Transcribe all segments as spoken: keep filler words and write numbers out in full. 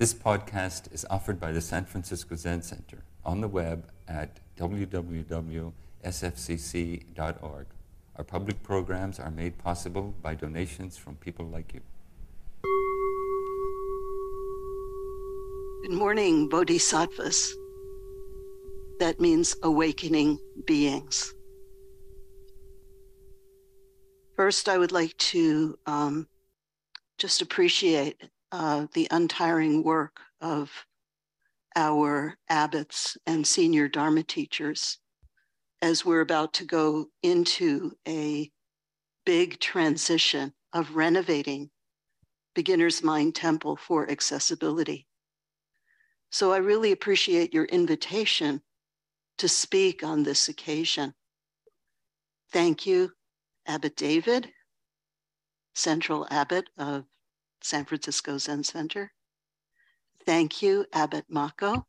This podcast is offered by the San Francisco Zen Center on the web at w w w dot s f c c dot org. Our public programs are made possible by donations from people like you. Good morning, Bodhisattvas. That means awakening beings. First, I would like to um, just appreciate uh, the untiring work of our abbots and senior Dharma teachers as we're about to go into a big transition of renovating Beginner's Mind Temple for accessibility. So I really appreciate your invitation to speak on this occasion. Thank you, Abbot David, Central Abbot of San Francisco Zen Center. Thank you, Abbot Mako,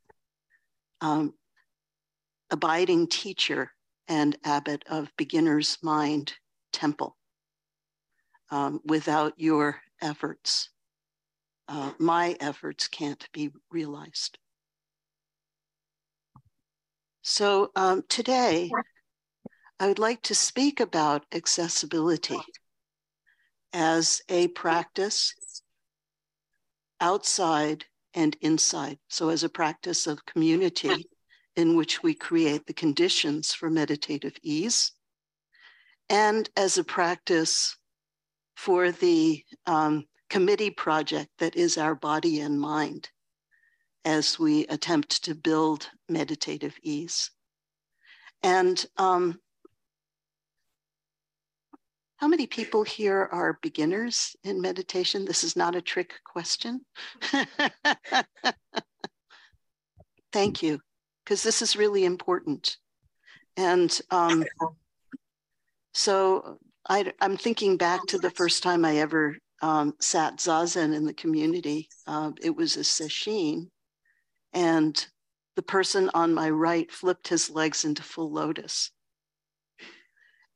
um, abiding teacher and abbot of Beginner's Mind Temple. Um, without your efforts, Uh, my efforts can't be realized. So um, today, I would like to speak about accessibility as a practice outside and inside. So as a practice of community in which we create the conditions for meditative ease, and as a practice for the um, committee project that is our body and mind as we attempt to build meditative ease. And um, how many people here are beginners in meditation? This is not a trick question. Thank you, because this is really important. And um, so I, I'm thinking back to the first time I ever Um, sat zazen in the community. Uh, it was a sesshin, and the person on my right flipped his legs into full lotus.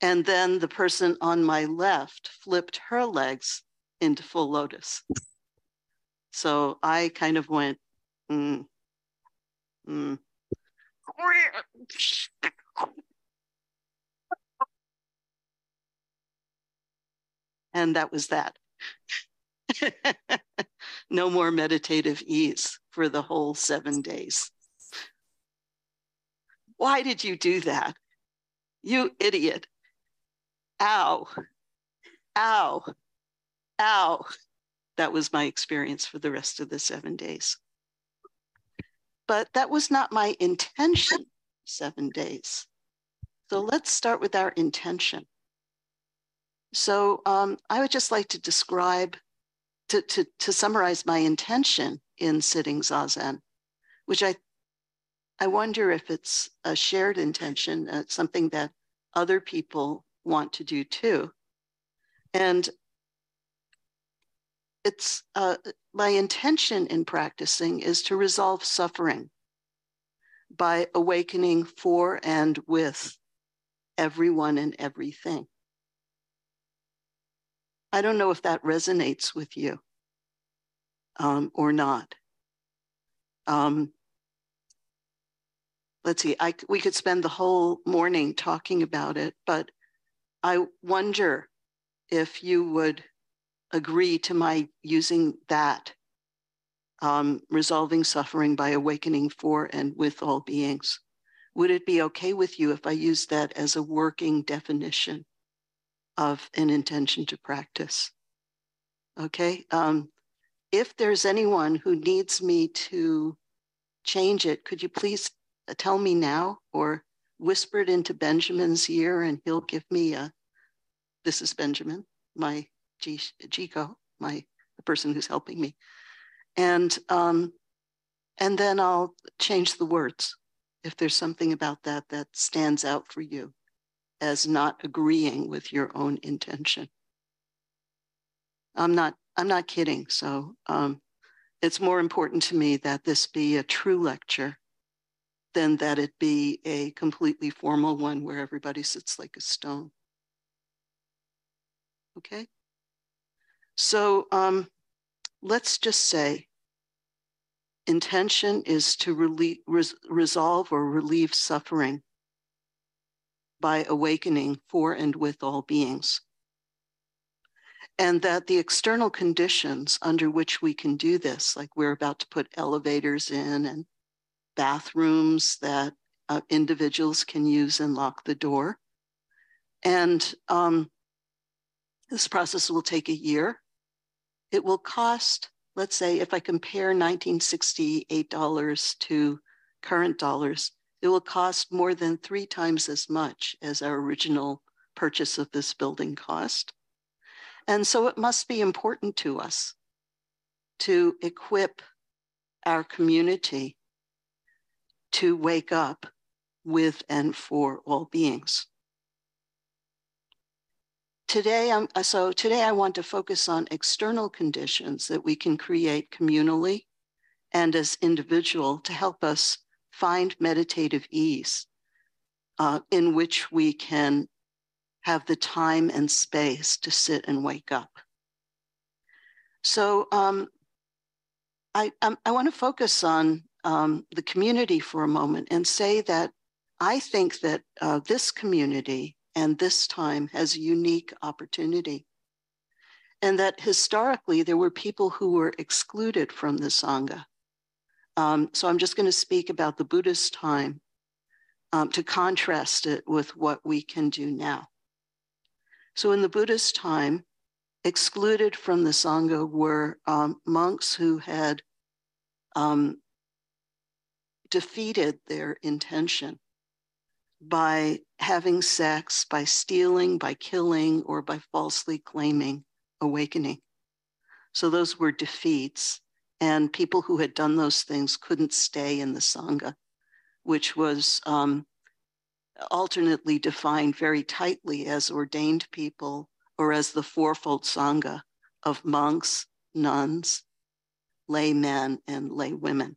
And then the person on my left flipped her legs into full lotus. So I kind of went, mm, mm. And that was that. No more meditative ease for the whole seven days. Why did you do that? You idiot. Ow. Ow. Ow. That was my experience for the rest of the seven days. But that was not my intention, seven days. So let's start with our intention. So um, I would just like to describe, to, to, to summarize my intention in sitting zazen, which I, I wonder if it's a shared intention, uh, something that other people want to do too. And it's uh, my intention in practicing is to resolve suffering by awakening for and with everyone and everything. I don't know if that resonates with you um, or not. Um, let's see, I, we could spend the whole morning talking about it, but I wonder if you would agree to my using that, um, resolving suffering by awakening for and with all beings. Would it be okay with you if I used that as a working definition of an intention to practice? Okay, um, if there's anyone who needs me to change it, could you please tell me now or whisper it into Benjamin's ear and he'll give me a, this is Benjamin, my Jiko, my the person who's helping me. And, um, and then I'll change the words if there's something about that that stands out for you as not agreeing with your own intention. I'm not, I'm not kidding. So um, it's more important to me that this be a true lecture than that it be a completely formal one where everybody sits like a stone. Okay? So um, let's just say Intention is to relieve, res, resolve or relieve suffering by awakening for and with all beings. And that the external conditions under which we can do this, like we're about to put elevators in and bathrooms that uh, individuals can use and lock the door. And um, this process will take a year. It will cost, let's say, if I compare nineteen sixty-eight dollars to current dollars, it will cost more than three times as much as our original purchase of this building cost. And so it must be important to us to equip our community to wake up with and for all beings. Today, I'm, so today I want to focus on external conditions that we can create communally and as individual to help us find meditative ease uh, in which we can have the time and space to sit and wake up. So um, I, I, I want to focus on um, the community for a moment and say that I think that uh, this community and this time has a unique opportunity. And that historically, there were people who were excluded from the Sangha. Um, so I'm just going to speak about the Buddhist time um, to contrast it with what we can do now. So in the Buddhist time, excluded from the Sangha were um, monks who had um, defeated their intention by having sex, by stealing, by killing, or by falsely claiming awakening. So those were defeats, and people who had done those things couldn't stay in the Sangha, which was um, alternately defined very tightly as ordained people or as the fourfold Sangha of monks, nuns, lay men, and lay women.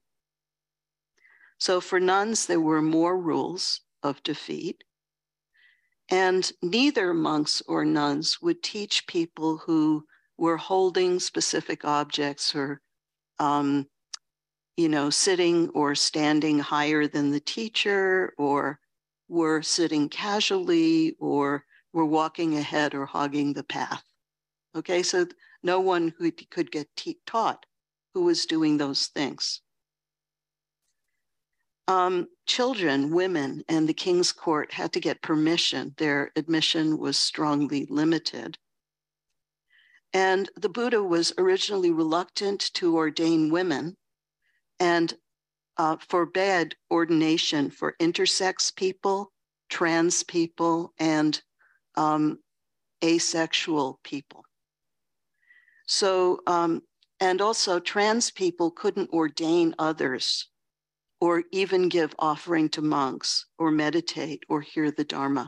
So for nuns, there were more rules of defeat, and neither monks or nuns would teach people who were holding specific objects or, um, you know, sitting or standing higher than the teacher, or were sitting casually, or were walking ahead or hogging the path. Okay, so no one who could get taught who was doing those things. Um, children, women, and the king's court had to get permission. Their admission was strongly limited. And the Buddha was originally reluctant to ordain women and Uh, forbade ordination for intersex people, trans people, and um, asexual people. So, um, and also trans people couldn't ordain others or even give offering to monks or meditate or hear the Dharma.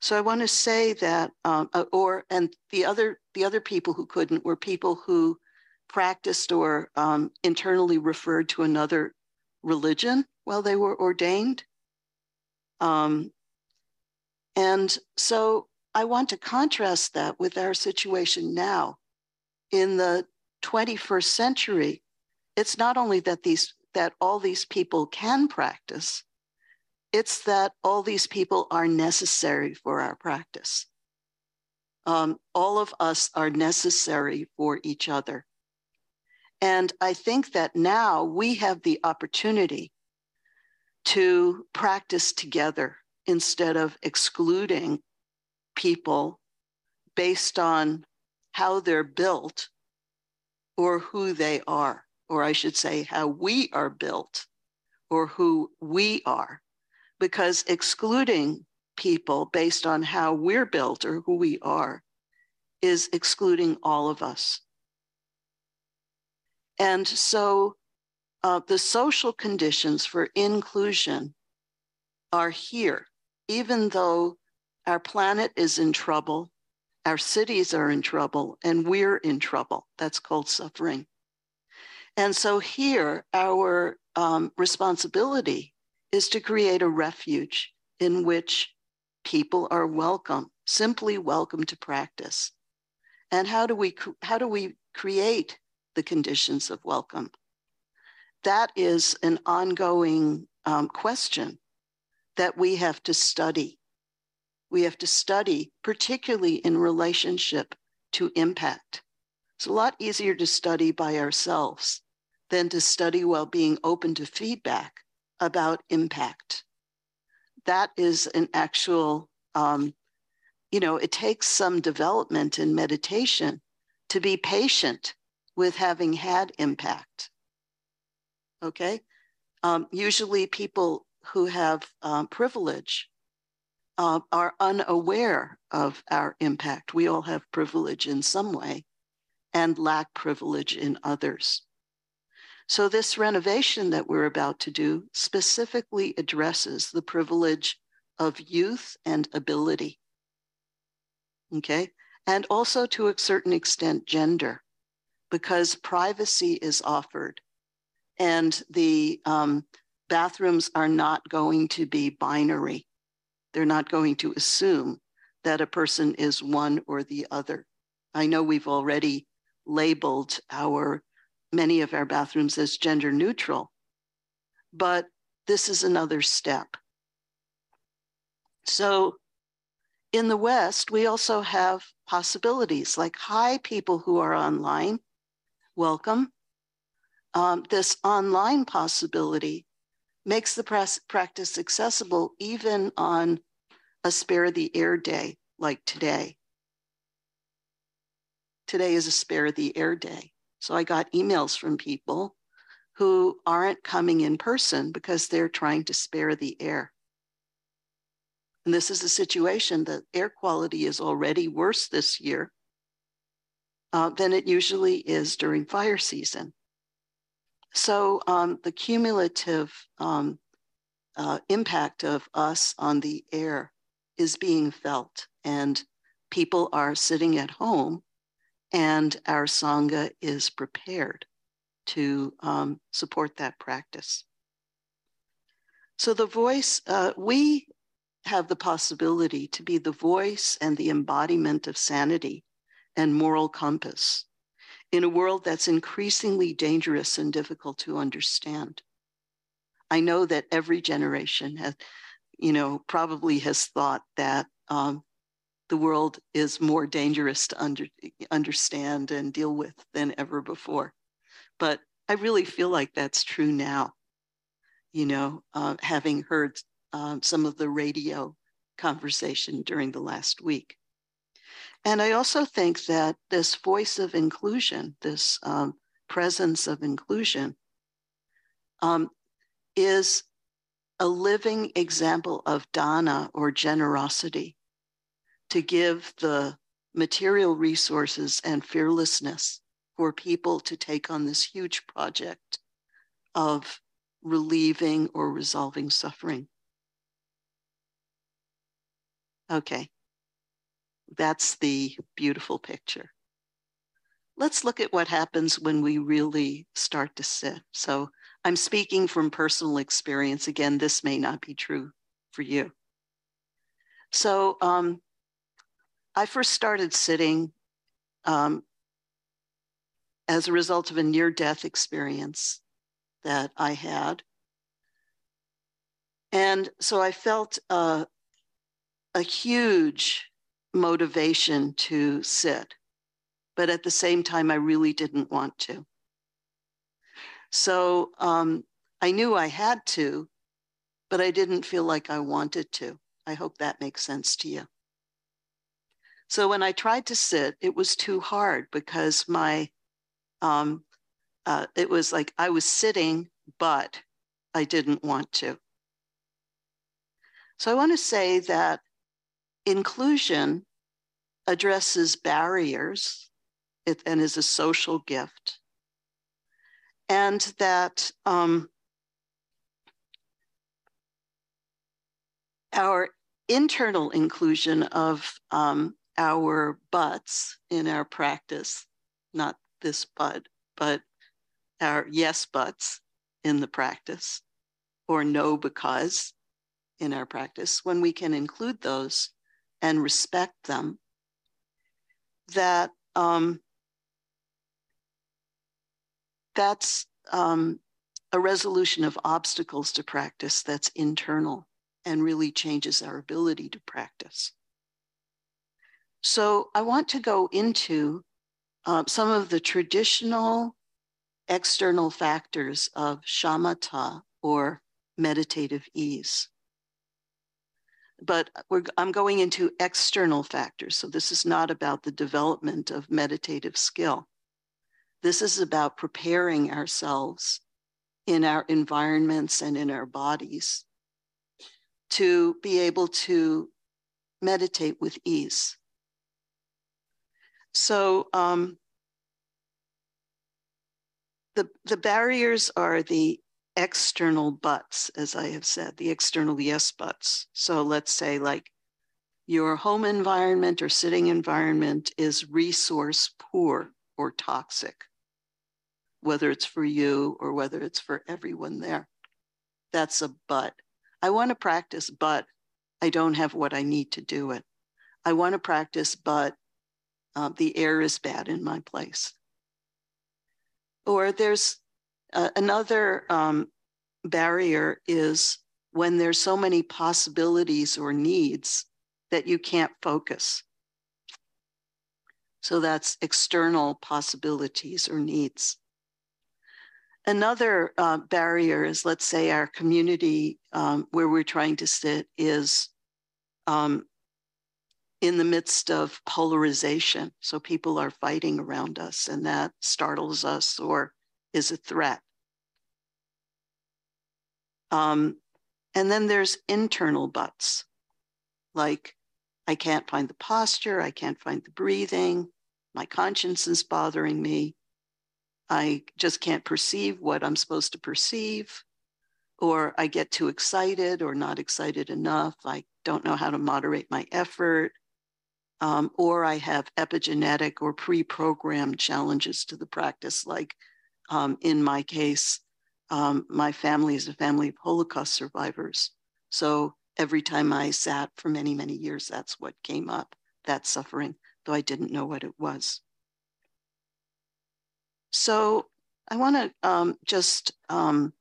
So I want to say that, um, or, and the other, the other people who couldn't were people who practiced or um, internally referred to another religion while they were ordained. Um, and so I want to contrast that with our situation now. In the twenty-first century, it's not only that these that all these people can practice, it's that all these people are necessary for our practice. Um, all of us are necessary for each other. And I think that now we have the opportunity to practice together instead of excluding people based on how they're built or who they are, or I should say how we are built or who we are, because excluding people based on how we're built or who we are is excluding all of us. And so uh, the social conditions for inclusion are here, even though our planet is in trouble, our cities are in trouble, and we're in trouble. That's called suffering. And so here, our um, responsibility is to create a refuge in which people are welcome, simply welcome to practice. And how do we, how do we create the conditions of welcome? that is an ongoing um, question that we have to study. We have to study, particularly in relationship to impact. It's a lot easier to study by ourselves than to study while being open to feedback about impact. That is an actual, um, you know, it takes some development in meditation to be patient with having had impact, okay? Um, usually people who have uh, privilege uh, are unaware of our impact. We all have privilege in some way and lack privilege in others. So this renovation that we're about to do specifically addresses the privilege of youth and ability, okay? And also to a certain extent, gender, because privacy is offered and the um, bathrooms are not going to be binary. They're not going to assume that a person is one or the other. I know we've already labeled our many of our bathrooms as gender neutral, but this is another step. So in the West, we also have possibilities like, hi, people who are online, welcome. Um, this online possibility makes the pr- practice accessible even on a spare the air day like today. Today is a spare the air day. So I got emails from people who aren't coming in person because they're trying to spare the air. And this is a situation that air quality is already worse this year uh, than it usually is during fire season. So um, the cumulative um, uh, impact of us on the air is being felt, and people are sitting at home, and our Sangha is prepared to um, support that practice. So the voice, uh, we have the possibility to be the voice and the embodiment of sanity and moral compass in a world that's increasingly dangerous and difficult to understand. I know that every generation has, you know, probably has thought that um, the world is more dangerous to under, understand and deal with than ever before. But I really feel like that's true now, you know, uh, having heard um, some of the radio conversation during the last week. And I also think that this voice of inclusion, this um, presence of inclusion, um, is a living example of dana, or generosity, to give the material resources and fearlessness for people to take on this huge project of relieving or resolving suffering. Okay, that's the beautiful picture. Let's look at what happens when we really start to sit. So I'm speaking from personal experience. Again, this may not be true for you. So, um, I first started sitting um, as a result of a near-death experience that I had. And so I felt uh, a huge motivation to sit, but at the same time, I really didn't want to. So um, I knew I had to, but I didn't feel like I wanted to. I hope that makes sense to you. So when I tried to sit, it was too hard because my, um, uh, it was like I was sitting, but I didn't want to. So I want to say that inclusion addresses barriers and is a social gift, and that um, our internal inclusion of um, our buts in our practice, not this but, but our yes buts in the practice, or no because in our practice, when we can include those and respect them, that um, that's um, a resolution of obstacles to practice that's internal and really changes our ability to practice. So I want to go into uh, some of the traditional external factors of shamatha, or meditative ease. But we're, I'm going into external factors. So this is not about the development of meditative skill. This is about preparing ourselves in our environments and in our bodies to be able to meditate with ease. So um, the, the barriers are the external buts, as I have said, the external yes buts. So let's say like your home environment or sitting environment is resource poor or toxic, whether it's for you or whether it's for everyone there. That's a but. I want to practice, but I don't have what I need to do it. I want to practice, but uh, the air is bad in my place. Or there's Uh, another um, barrier is when there's so many possibilities or needs that you can't focus. So that's external possibilities or needs. Another uh, barrier is, let's say our community um, where we're trying to sit is um, in the midst of polarization. So people are fighting around us and that startles us or is a threat. Um, and then there's internal buts, like I can't find the posture, I can't find the breathing, my conscience is bothering me, I just can't perceive what I'm supposed to perceive, or I get too excited or not excited enough, I don't know how to moderate my effort, um, or I have epigenetic or pre-programmed challenges to the practice, like Um, in my case, um, my family is a family of Holocaust survivors. So every time I sat for many, many years, that's what came up, that suffering, though I didn't know what it was. So I want to um, just um,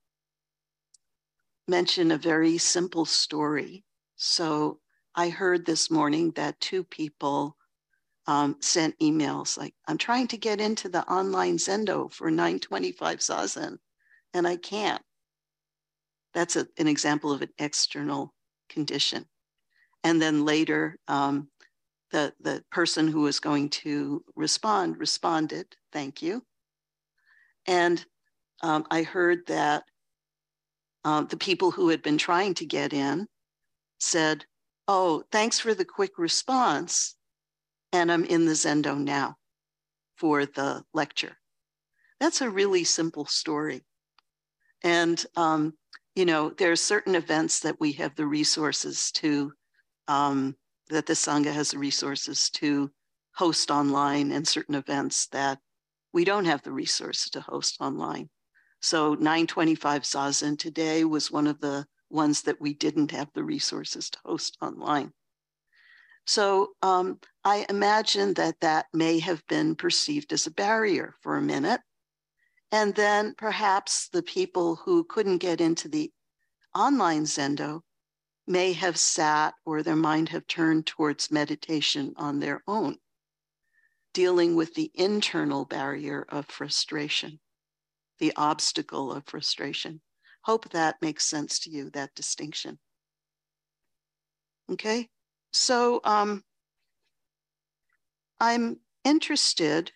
mention a very simple story. So I heard this morning that two people Um, sent emails like, I'm trying to get into the online Zendo for nine twenty-five Zazen, and I can't. That's a, an example of an external condition. And then later, um, the, the person who was going to respond responded, thank you. And um, I heard that uh, the people who had been trying to get in said, oh, thanks for the quick response. And I'm in the Zendo now for the lecture. That's a really simple story. And, um, you know, there are certain events that we have the resources to, um, that the Sangha has the resources to host online, and certain events that we don't have the resources to host online. So nine twenty-five Zazen today was one of the ones that we didn't have the resources to host online. So um, I imagine that that may have been perceived as a barrier for a minute. And then perhaps the people who couldn't get into the online Zendo may have sat, or their mind have turned towards meditation on their own, dealing with the internal barrier of frustration, the obstacle of frustration. Hope that makes sense to you, that distinction. Okay? So um, I'm interested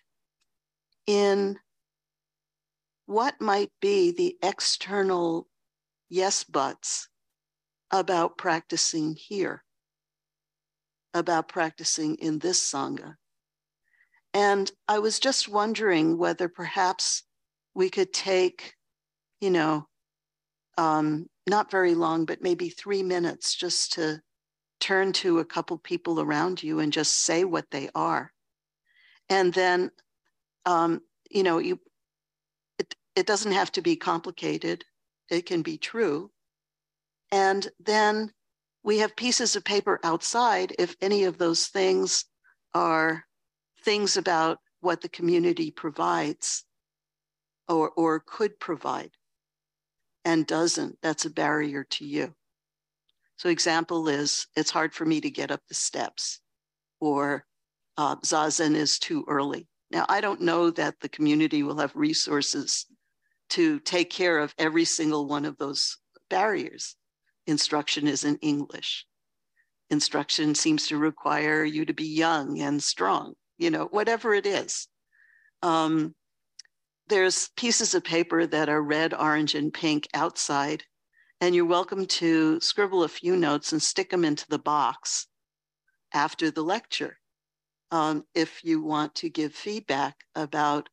in what might be the external yes buts about practicing here, about practicing in this Sangha. And I was just wondering whether perhaps we could take, you know, um, not very long, but maybe three minutes just to turn to a couple people around you and just say what they are. And then, um, you know, you it, it doesn't have to be complicated. It can be true. And then we have pieces of paper outside if any of those things are things about what the community provides or, or could provide. and doesn't, that's a barrier to you. So example is, it's hard for me to get up the steps, or uh, Zazen is too early. Now, I don't know that the community will have resources to take care of every single one of those barriers. Instruction is in English. Instruction seems to require you to be young and strong, you know, whatever it is. Um, there's pieces of paper that are red, orange, and pink outside, and you're welcome to scribble a few notes and stick them into the box after the lecture. Um, if you want to give feedback about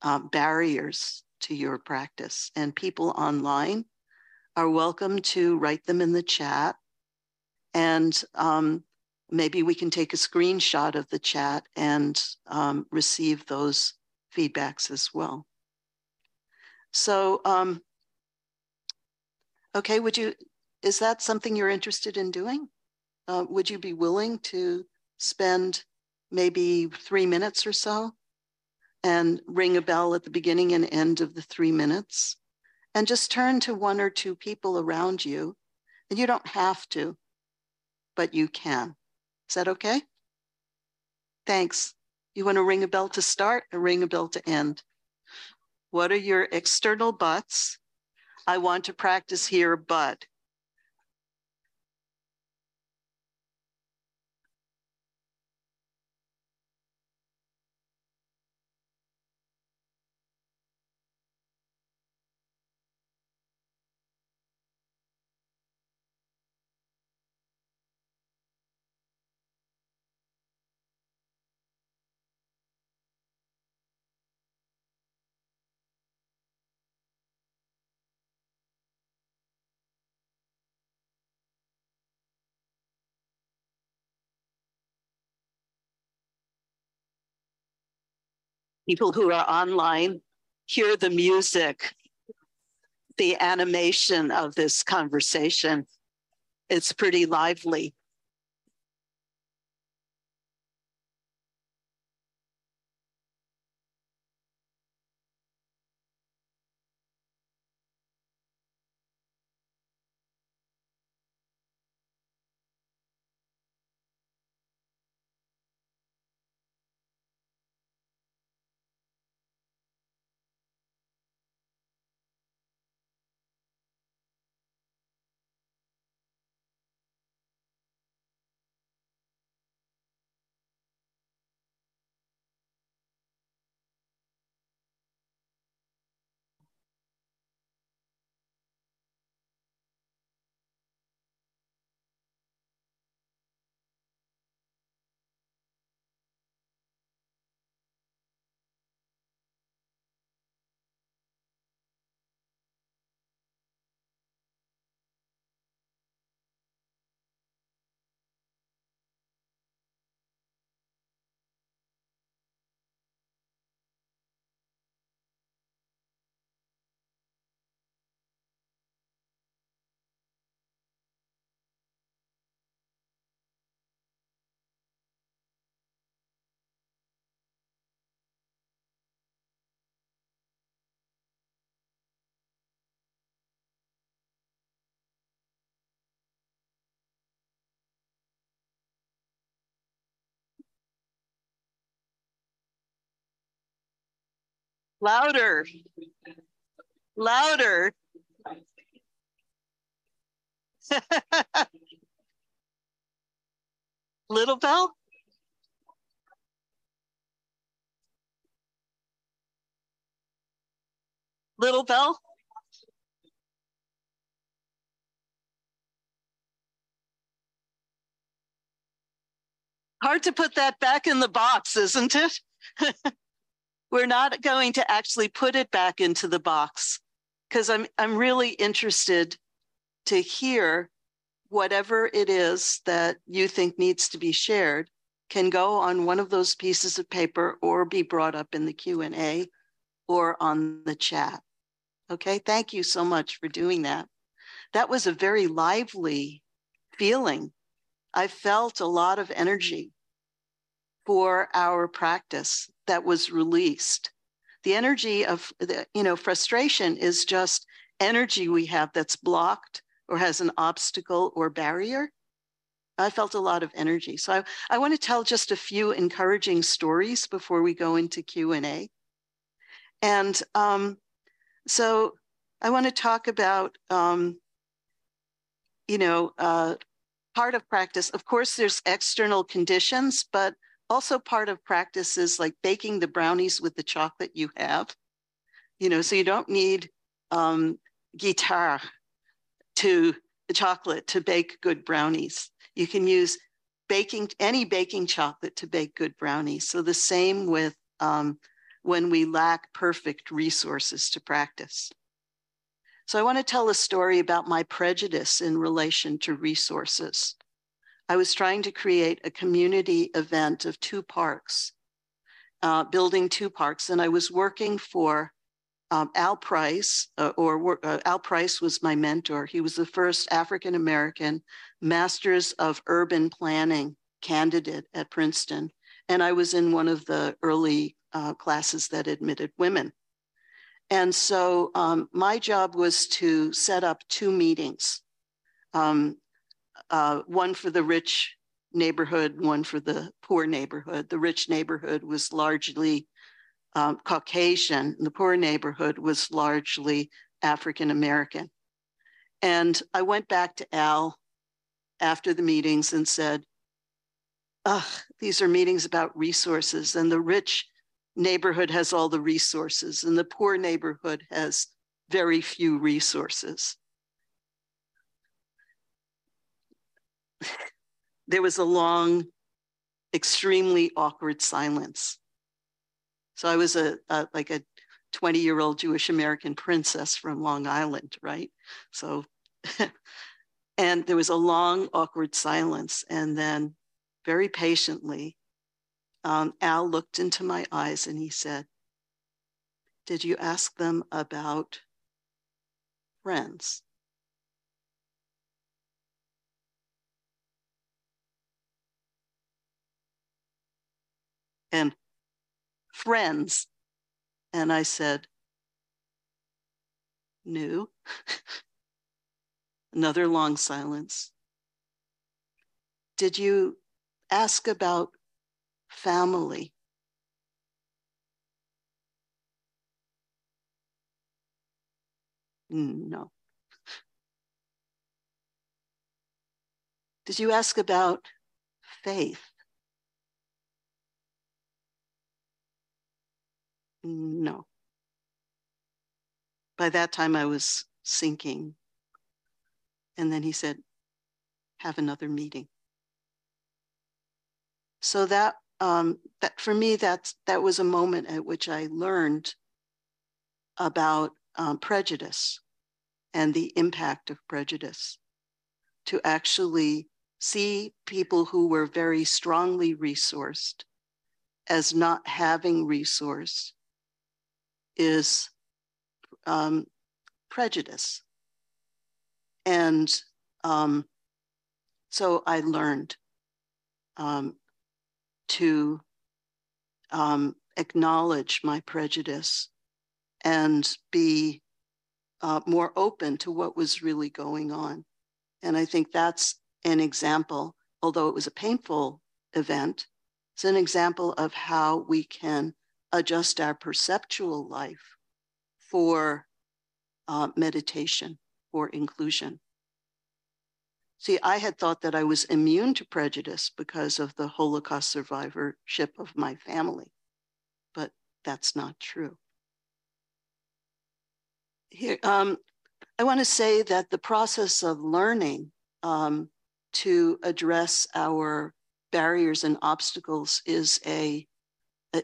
um, barriers to your practice, and people online are welcome to write them in the chat. And um, maybe we can take a screenshot of the chat and um, receive those feedbacks as well. So, um, okay, would you, is that something you're interested in doing? Uh, would you be willing to spend maybe three minutes or so and ring a bell at the beginning and end of the three minutes and just turn to one or two people around you? And you don't have to, but you can. Is that okay? Thanks. You want to ring a bell to start and ring a bell to end. What are your external buts? I want to practice here, but. People who are online, hear the music, the animation of this conversation. It's pretty lively. Louder, louder. Little bell? Little bell? Hard to put that back in the box, isn't it? We're not going to actually put it back into the box because I'm, I'm really interested to hear whatever it is that you think needs to be shared can go on one of those pieces of paper or be brought up in the Q and A or on the chat. Okay, thank you so much for doing that. That was a very lively feeling. I felt a lot of energy for our practice that was released. The energy of, the, you know, frustration is just energy we have that's blocked or has an obstacle or barrier. I felt a lot of energy. So I, I want to tell just a few encouraging stories before we go into Q and A. And um, so I want to talk about, um, you know, uh, part of practice. Of course, there's external conditions, but also part of practice is like baking the brownies with the chocolate you have. You know, so you don't need um, guitar to chocolate to bake good brownies. You can use baking, any baking chocolate to bake good brownies. So the same with um, when we lack perfect resources to practice. So I want to tell a story about my prejudice in relation to resources. I was trying to create a community event of two parks, uh, building two parks, and I was working for um, Al Price, uh, or uh, Al Price was my mentor. He was the first African-American Masters of Urban Planning candidate at Princeton, and I was in one of the early uh, classes that admitted women. And so um, my job was to set up two meetings, um, Uh, one for the rich neighborhood, one for the poor neighborhood. The rich neighborhood was largely um, Caucasian, and the poor neighborhood was largely African American. And I went back to Al after the meetings and said, ugh, these are meetings about resources, and the rich neighborhood has all the resources, and the poor neighborhood has very few resources. There was a long, extremely awkward silence. So I was a, a like a twenty-year-old Jewish American princess from Long Island, right? So, and there was a long, awkward silence. And then very patiently, um, Al looked into my eyes and he said, "Did you ask them about friends?" And friends. And I said, "No." Another long silence. "Did you ask about family?" "No." "Did you ask about faith?" "No." By that time I was sinking. And then he said, "Have another meeting." So that, um, that for me, that's, that was a moment at which I learned about um, prejudice and the impact of prejudice, to actually see people who were very strongly resourced as not having resource is um, prejudice. And um, so I learned um, to um, acknowledge my prejudice and be uh, more open to what was really going on. And I think that's an example, although it was a painful event, it's an example of how we can adjust our perceptual life for uh, meditation or inclusion. See, I had thought that I was immune to prejudice because of the Holocaust survivorship of my family, but that's not true. Here, um, I want to say that the process of learning um, to address our barriers and obstacles is a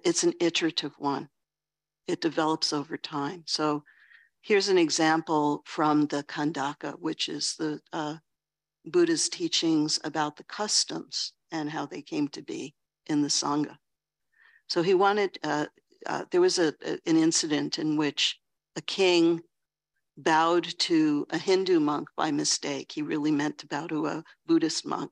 It's an iterative one. It develops over time. So here's an example from the Khandaka, which is the uh, Buddha's teachings about the customs and how they came to be in the Sangha. So he wanted, uh, uh, there was a, a, an incident in which a king bowed to a Hindu monk by mistake. He really meant to bow to a Buddhist monk.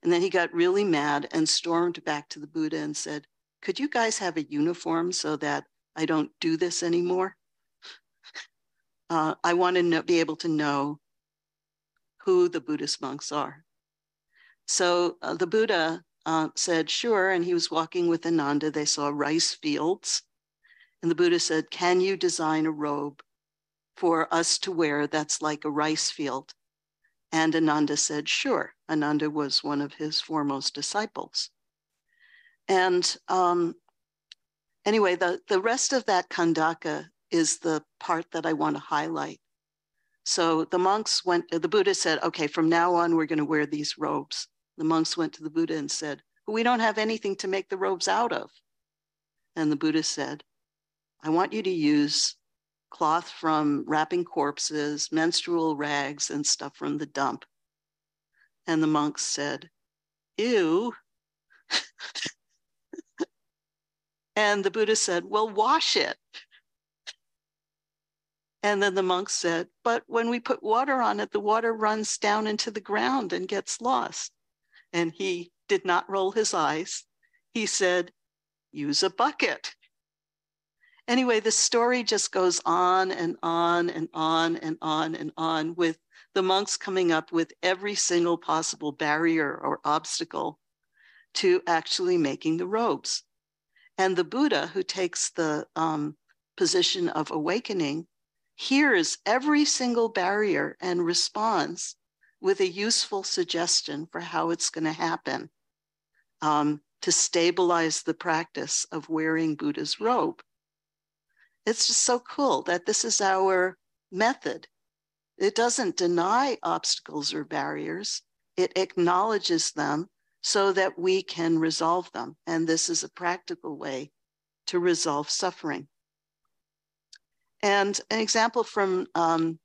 And then he got really mad and stormed back to the Buddha and said, "Could you guys have a uniform so that I don't do this anymore?" Uh, I want to know, be able to know who the Buddhist monks are. So uh, the Buddha uh, said, sure. And he was walking with Ananda. They saw rice fields. And the Buddha said, can you design a robe for us to wear that's like a rice field? And Ananda said, sure. Ananda was one of his foremost disciples. And um, anyway, the, the rest of that Khandaka is the part that I want to highlight. So the monks went, the Buddha said, okay, from now on, we're going to wear these robes. The monks went to the Buddha and said, we don't have anything to make the robes out of. And the Buddha said, I want you to use cloth from wrapping corpses, menstrual rags, and stuff from the dump. And the monks said, ew. And the Buddha said, well, wash it. And then the monks said, but when we put water on it, the water runs down into the ground and gets lost. And he did not roll his eyes. He said, use a bucket. Anyway, the story just goes on and on and on and on and on, with the monks coming up with every single possible barrier or obstacle to actually making the robes. And the Buddha, who takes the um, position of awakening, hears every single barrier and responds with a useful suggestion for how it's going to happen um, to stabilize the practice of wearing Buddha's robe. It's just so cool that this is our method. It doesn't deny obstacles or barriers. It acknowledges them so that we can resolve them. And this is a practical way to resolve suffering. And an example from um,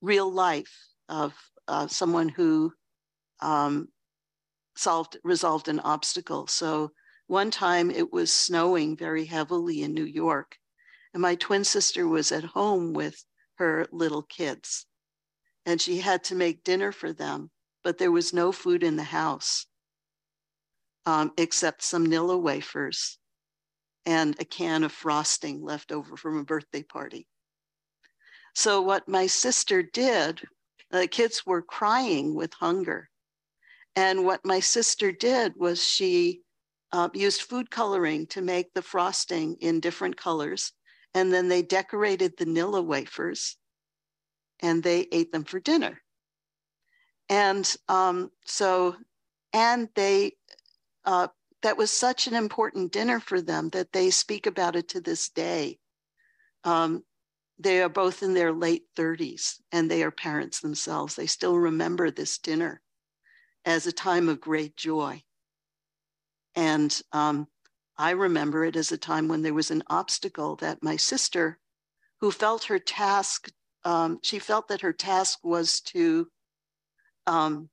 real life of uh, someone who um, solved, resolved an obstacle. So one time it was snowing very heavily in New York. And my twin sister was at home with her little kids, and she had to make dinner for them, but there was no food in the house um, except some Nilla wafers and a can of frosting left over from a birthday party. So what my sister did, the kids were crying with hunger. And what my sister did was she uh, used food coloring to make the frosting in different colors. And then they decorated the Nilla wafers and they ate them for dinner. And um, so, and they, uh, that was such an important dinner for them that they speak about it to this day. Um, they are both in their late thirties and they are parents themselves. They still remember this dinner as a time of great joy. And um, I remember it as a time when there was an obstacle that my sister, who felt her task, um, she felt that her task was to, um,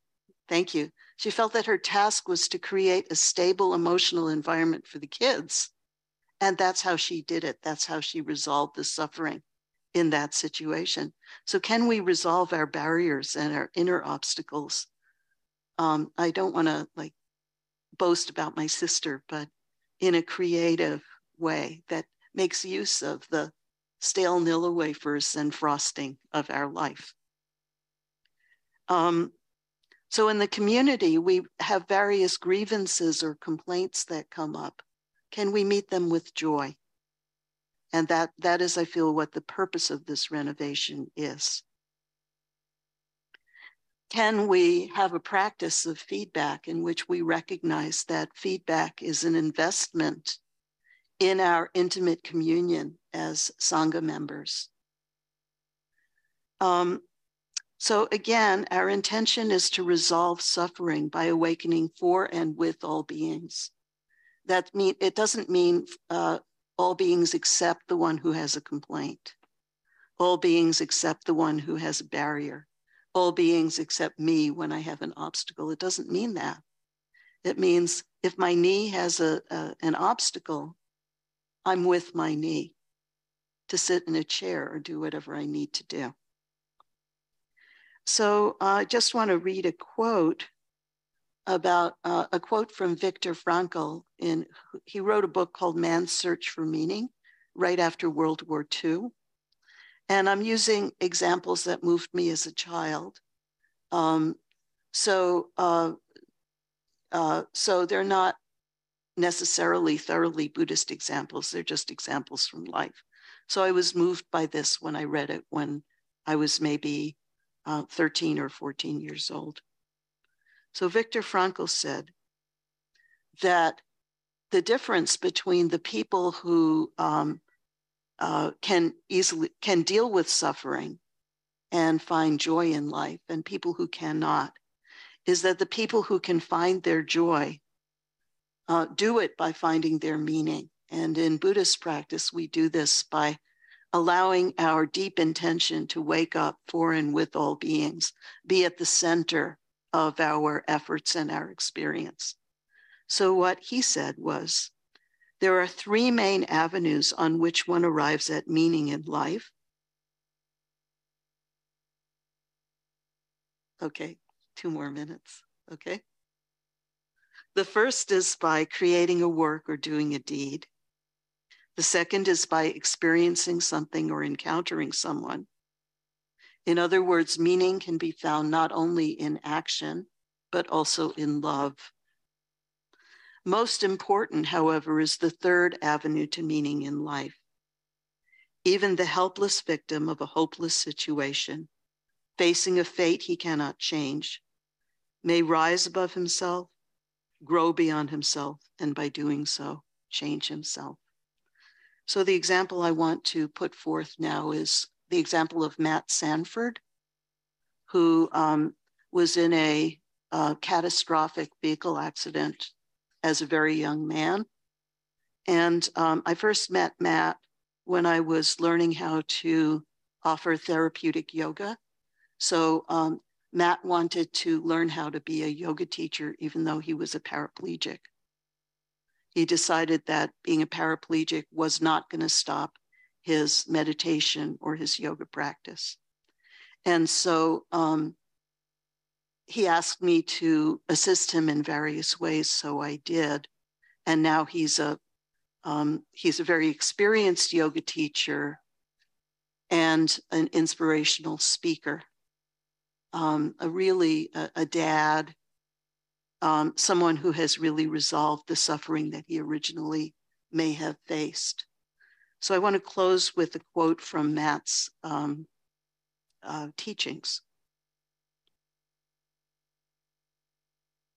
thank you. She felt that her task was to create a stable emotional environment for the kids. And that's how she did it. That's how she resolved the suffering in that situation. So can we resolve our barriers and our inner obstacles? Um, I don't want to like boast about my sister, but in a creative way that makes use of the stale Nilla wafers and frosting of our life. Um, so in the community, we have various grievances or complaints that come up. Can we meet them with joy? And that, that is, I feel, what the purpose of this renovation is. Can we have a practice of feedback in which we recognize that feedback is an investment in our intimate communion as Sangha members? Um, so again, our intention is to resolve suffering by awakening for and with all beings. That mean, it doesn't mean uh, all beings except the one who has a complaint, all beings except the one who has a barrier, all beings except me when I have an obstacle. It doesn't mean that. It means if my knee has a, a, an obstacle, I'm with my knee to sit in a chair or do whatever I need to do. So I uh, just want to read a quote about, uh, a quote from Viktor Frankl. In, he wrote a book called Man's Search for Meaning right after World War Two. And I'm using examples that moved me as a child. Um, so, uh, uh, so they're not necessarily thoroughly Buddhist examples. They're just examples from life. So I was moved by this when I read it when I was maybe uh, thirteen or fourteen years old. So Viktor Frankl said that the difference between the people who um, uh, can easily can deal with suffering and find joy in life and people who cannot is that the people who can find their joy uh, do it by finding their meaning. And in Buddhist practice, we do this by allowing our deep intention to wake up for and with all beings, be at the center of our efforts and our experience. So what he said was, there are three main avenues on which one arrives at meaning in life. Okay, two more minutes, okay? The first is by creating a work or doing a deed. The second is by experiencing something or encountering someone. In other words, meaning can be found not only in action, but also in love. Most important, however, is the third avenue to meaning in life. Even the helpless victim of a hopeless situation, facing a fate he cannot change, may rise above himself, grow beyond himself, and by doing so, change himself. So the example I want to put forth now is the example of Matt Sanford, who um, was in a uh, catastrophic vehicle accident as a very young man. And um, I first met Matt when I was learning how to offer therapeutic yoga. So um, Matt wanted to learn how to be a yoga teacher, even though he was a paraplegic. He decided that being a paraplegic was not going to stop his meditation or his yoga practice. And so um, he asked me to assist him in various ways, so I did. And now he's a, um, he's a very experienced yoga teacher and an inspirational speaker, um, a really a, a dad, Um, someone who has really resolved the suffering that he originally may have faced. So I want to close with a quote from Matt's um, uh, teachings.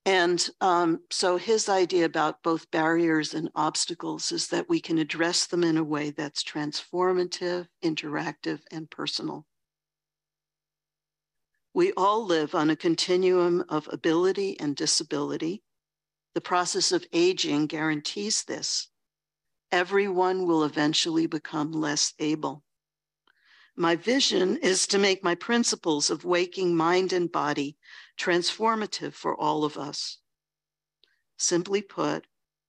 And um, so his idea about both barriers and obstacles is that we can address them in a way that's transformative, interactive, and personal. We all live on a continuum of ability and disability. The process of aging guarantees this. Everyone will eventually become less able. My vision is to make my principles of waking mind and body transformative for all of us. Simply put,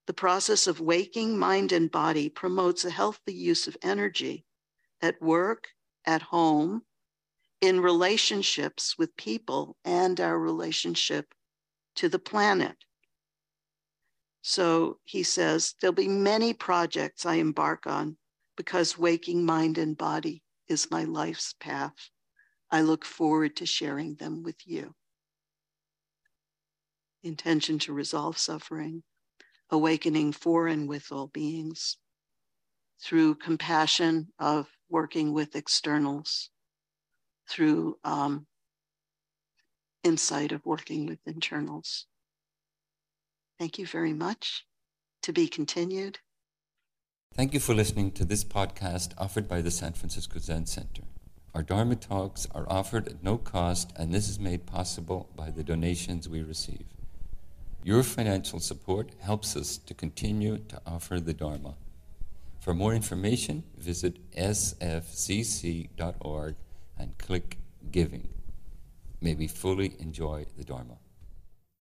the process of waking mind and body promotes a healthy use of energy at work, at home, in relationships with people and our relationship to the planet. So he says, there'll be many projects I embark on because waking mind and body is my life's path. I look forward to sharing them with you. Intention to resolve suffering, awakening for and with all beings, through compassion of working with externals, through um, insight of working with internals. Thank you very much. To be continued. Thank you for listening to this podcast offered by the San Francisco Zen Center. Our Dharma talks are offered at no cost, and this is made possible by the donations we receive. Your financial support helps us to continue to offer the Dharma. For more information, visit s f c c dot org and click Giving. May we fully enjoy the Dharma.